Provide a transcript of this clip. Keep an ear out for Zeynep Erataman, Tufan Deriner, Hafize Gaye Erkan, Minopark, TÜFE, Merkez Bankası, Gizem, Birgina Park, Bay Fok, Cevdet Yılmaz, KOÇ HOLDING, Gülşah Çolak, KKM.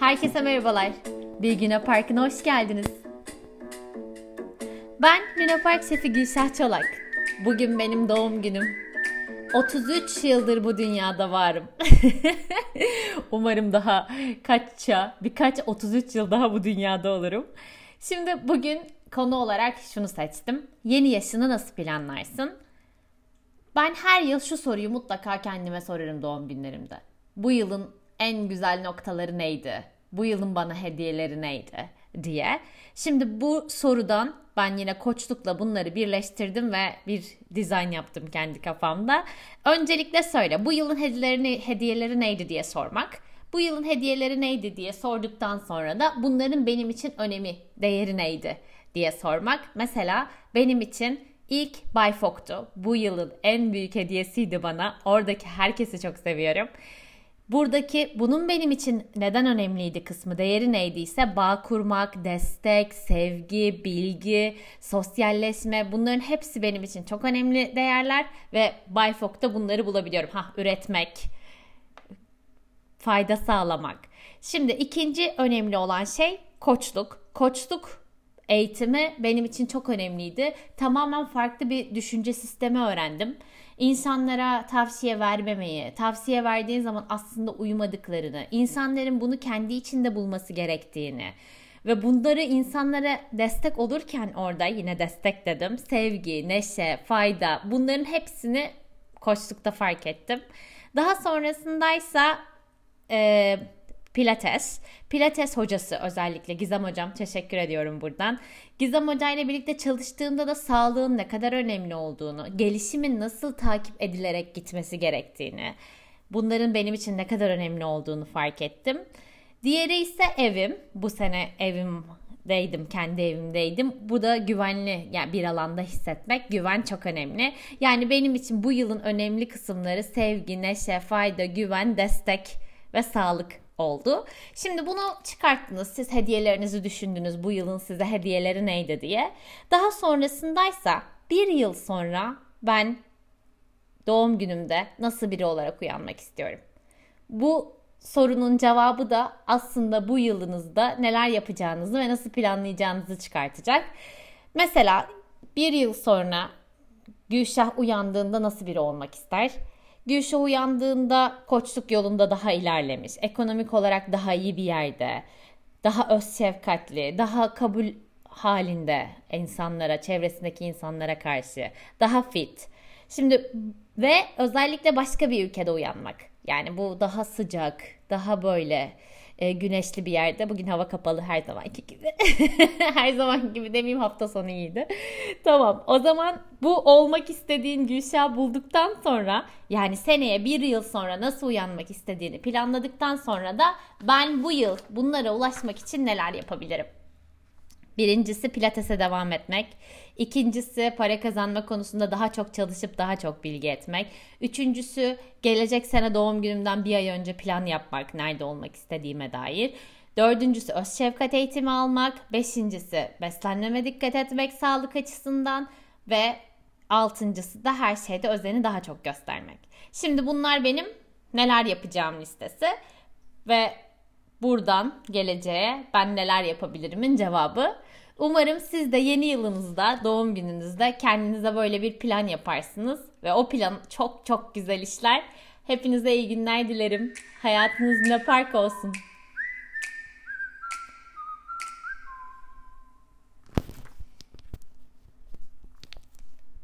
Herkese merhabalar. Birgina Park'ına hoş geldiniz. Ben Minopark şefi Gülşah Çolak. Bugün benim doğum günüm. 33 yıldır bu dünyada varım. Umarım daha birkaç 33 yıl daha bu dünyada olurum. Şimdi bugün konu olarak şunu seçtim. Yeni yaşını nasıl planlarsın? Ben her yıl şu soruyu mutlaka kendime sorarım doğum günlerimde. Bu yılın en güzel noktaları neydi? Bu yılın bana hediyeleri neydi? Diye. Şimdi bu sorudan ben yine koçlukla bunları birleştirdim ve bir dizayn yaptım kendi kafamda. Öncelikle söyle, bu yılın hediyeleri neydi diye sormak. Bu yılın hediyeleri neydi diye sorduktan sonra da bunların benim için önemi, değeri neydi diye sormak. Mesela benim için ilk Bay Fok'tu. Bu yılın en büyük hediyesiydi bana. Oradaki herkesi çok seviyorum. Buradaki bunun benim için neden önemliydi kısmı, değeri neydiyse bağ kurmak, destek, sevgi, bilgi, sosyalleşme, bunların hepsi benim için çok önemli değerler ve Bay Fok'ta bunları bulabiliyorum. Üretmek, fayda sağlamak. Şimdi ikinci önemli olan şey koçluk. Koçluk eğitimi benim için çok önemliydi. Tamamen farklı bir düşünce sistemi öğrendim. İnsanlara tavsiye vermemeyi, tavsiye verdiğin zaman aslında uymadıklarını, insanların bunu kendi içinde bulması gerektiğini ve bunları insanlara destek olurken orada yine destek dedim. Sevgi, neşe, fayda, bunların hepsini koçlukta fark ettim. Daha sonrasındaysa Pilates hocası, özellikle Gizem hocam, teşekkür ediyorum buradan. Gizem hocayla birlikte çalıştığımda da sağlığın ne kadar önemli olduğunu, gelişimin nasıl takip edilerek gitmesi gerektiğini, bunların benim için ne kadar önemli olduğunu fark ettim. Diğeri ise evim. Bu sene evimdeydim, kendi evimdeydim. Bu da güvenli, yani bir alanda hissetmek, güven çok önemli. Yani benim için bu yılın önemli kısımları sevgi, neşe, fayda, güven, destek ve sağlık oldu. Şimdi bunu çıkarttınız. Siz hediyelerinizi düşündünüz. Bu yılın size hediyeleri neydi diye. Daha sonrasındaysa bir yıl sonra ben doğum günümde nasıl biri olarak uyanmak istiyorum? Bu sorunun cevabı da aslında bu yılınızda neler yapacağınızı ve nasıl planlayacağınızı çıkartacak. Mesela bir yıl sonra Gülşah uyandığında nasıl biri olmak ister? Gülşah uyandığında koçluk yolunda daha ilerlemiş, ekonomik olarak daha iyi bir yerde, daha öz şefkatli, daha kabul halinde insanlara, çevresindeki insanlara karşı, daha fit. Şimdi ve özellikle başka bir ülkede uyanmak. Yani bu daha sıcak, daha böyle güneşli bir yerde. Bugün hava kapalı her zamanki gibi. Her zaman gibi demeyeyim, hafta sonu iyiydi. Tamam, o zaman bu olmak istediğin Gülşah'ı bulduktan sonra, yani seneye bir yıl sonra nasıl uyanmak istediğini planladıktan sonra da ben bu yıl bunlara ulaşmak için neler yapabilirim? Birincisi pilatese devam etmek. İkincisi para kazanma konusunda daha çok çalışıp daha çok bilgi etmek. Üçüncüsü gelecek sene doğum günümden bir ay önce plan yapmak, nerede olmak istediğime dair. Dördüncüsü öz şefkat eğitimi almak. Beşincisi beslenmeme dikkat etmek sağlık açısından. Ve altıncısı da her şeyde özeni daha çok göstermek. Şimdi bunlar benim neler yapacağım listesi ve buradan geleceğe ben neler yapabilirimin cevabı. Umarım siz de yeni yılınızda, doğum gününüzde kendinize böyle bir plan yaparsınız. Ve o plan çok çok güzel işler. Hepinize iyi günler dilerim. Hayatınız Minopark olsun.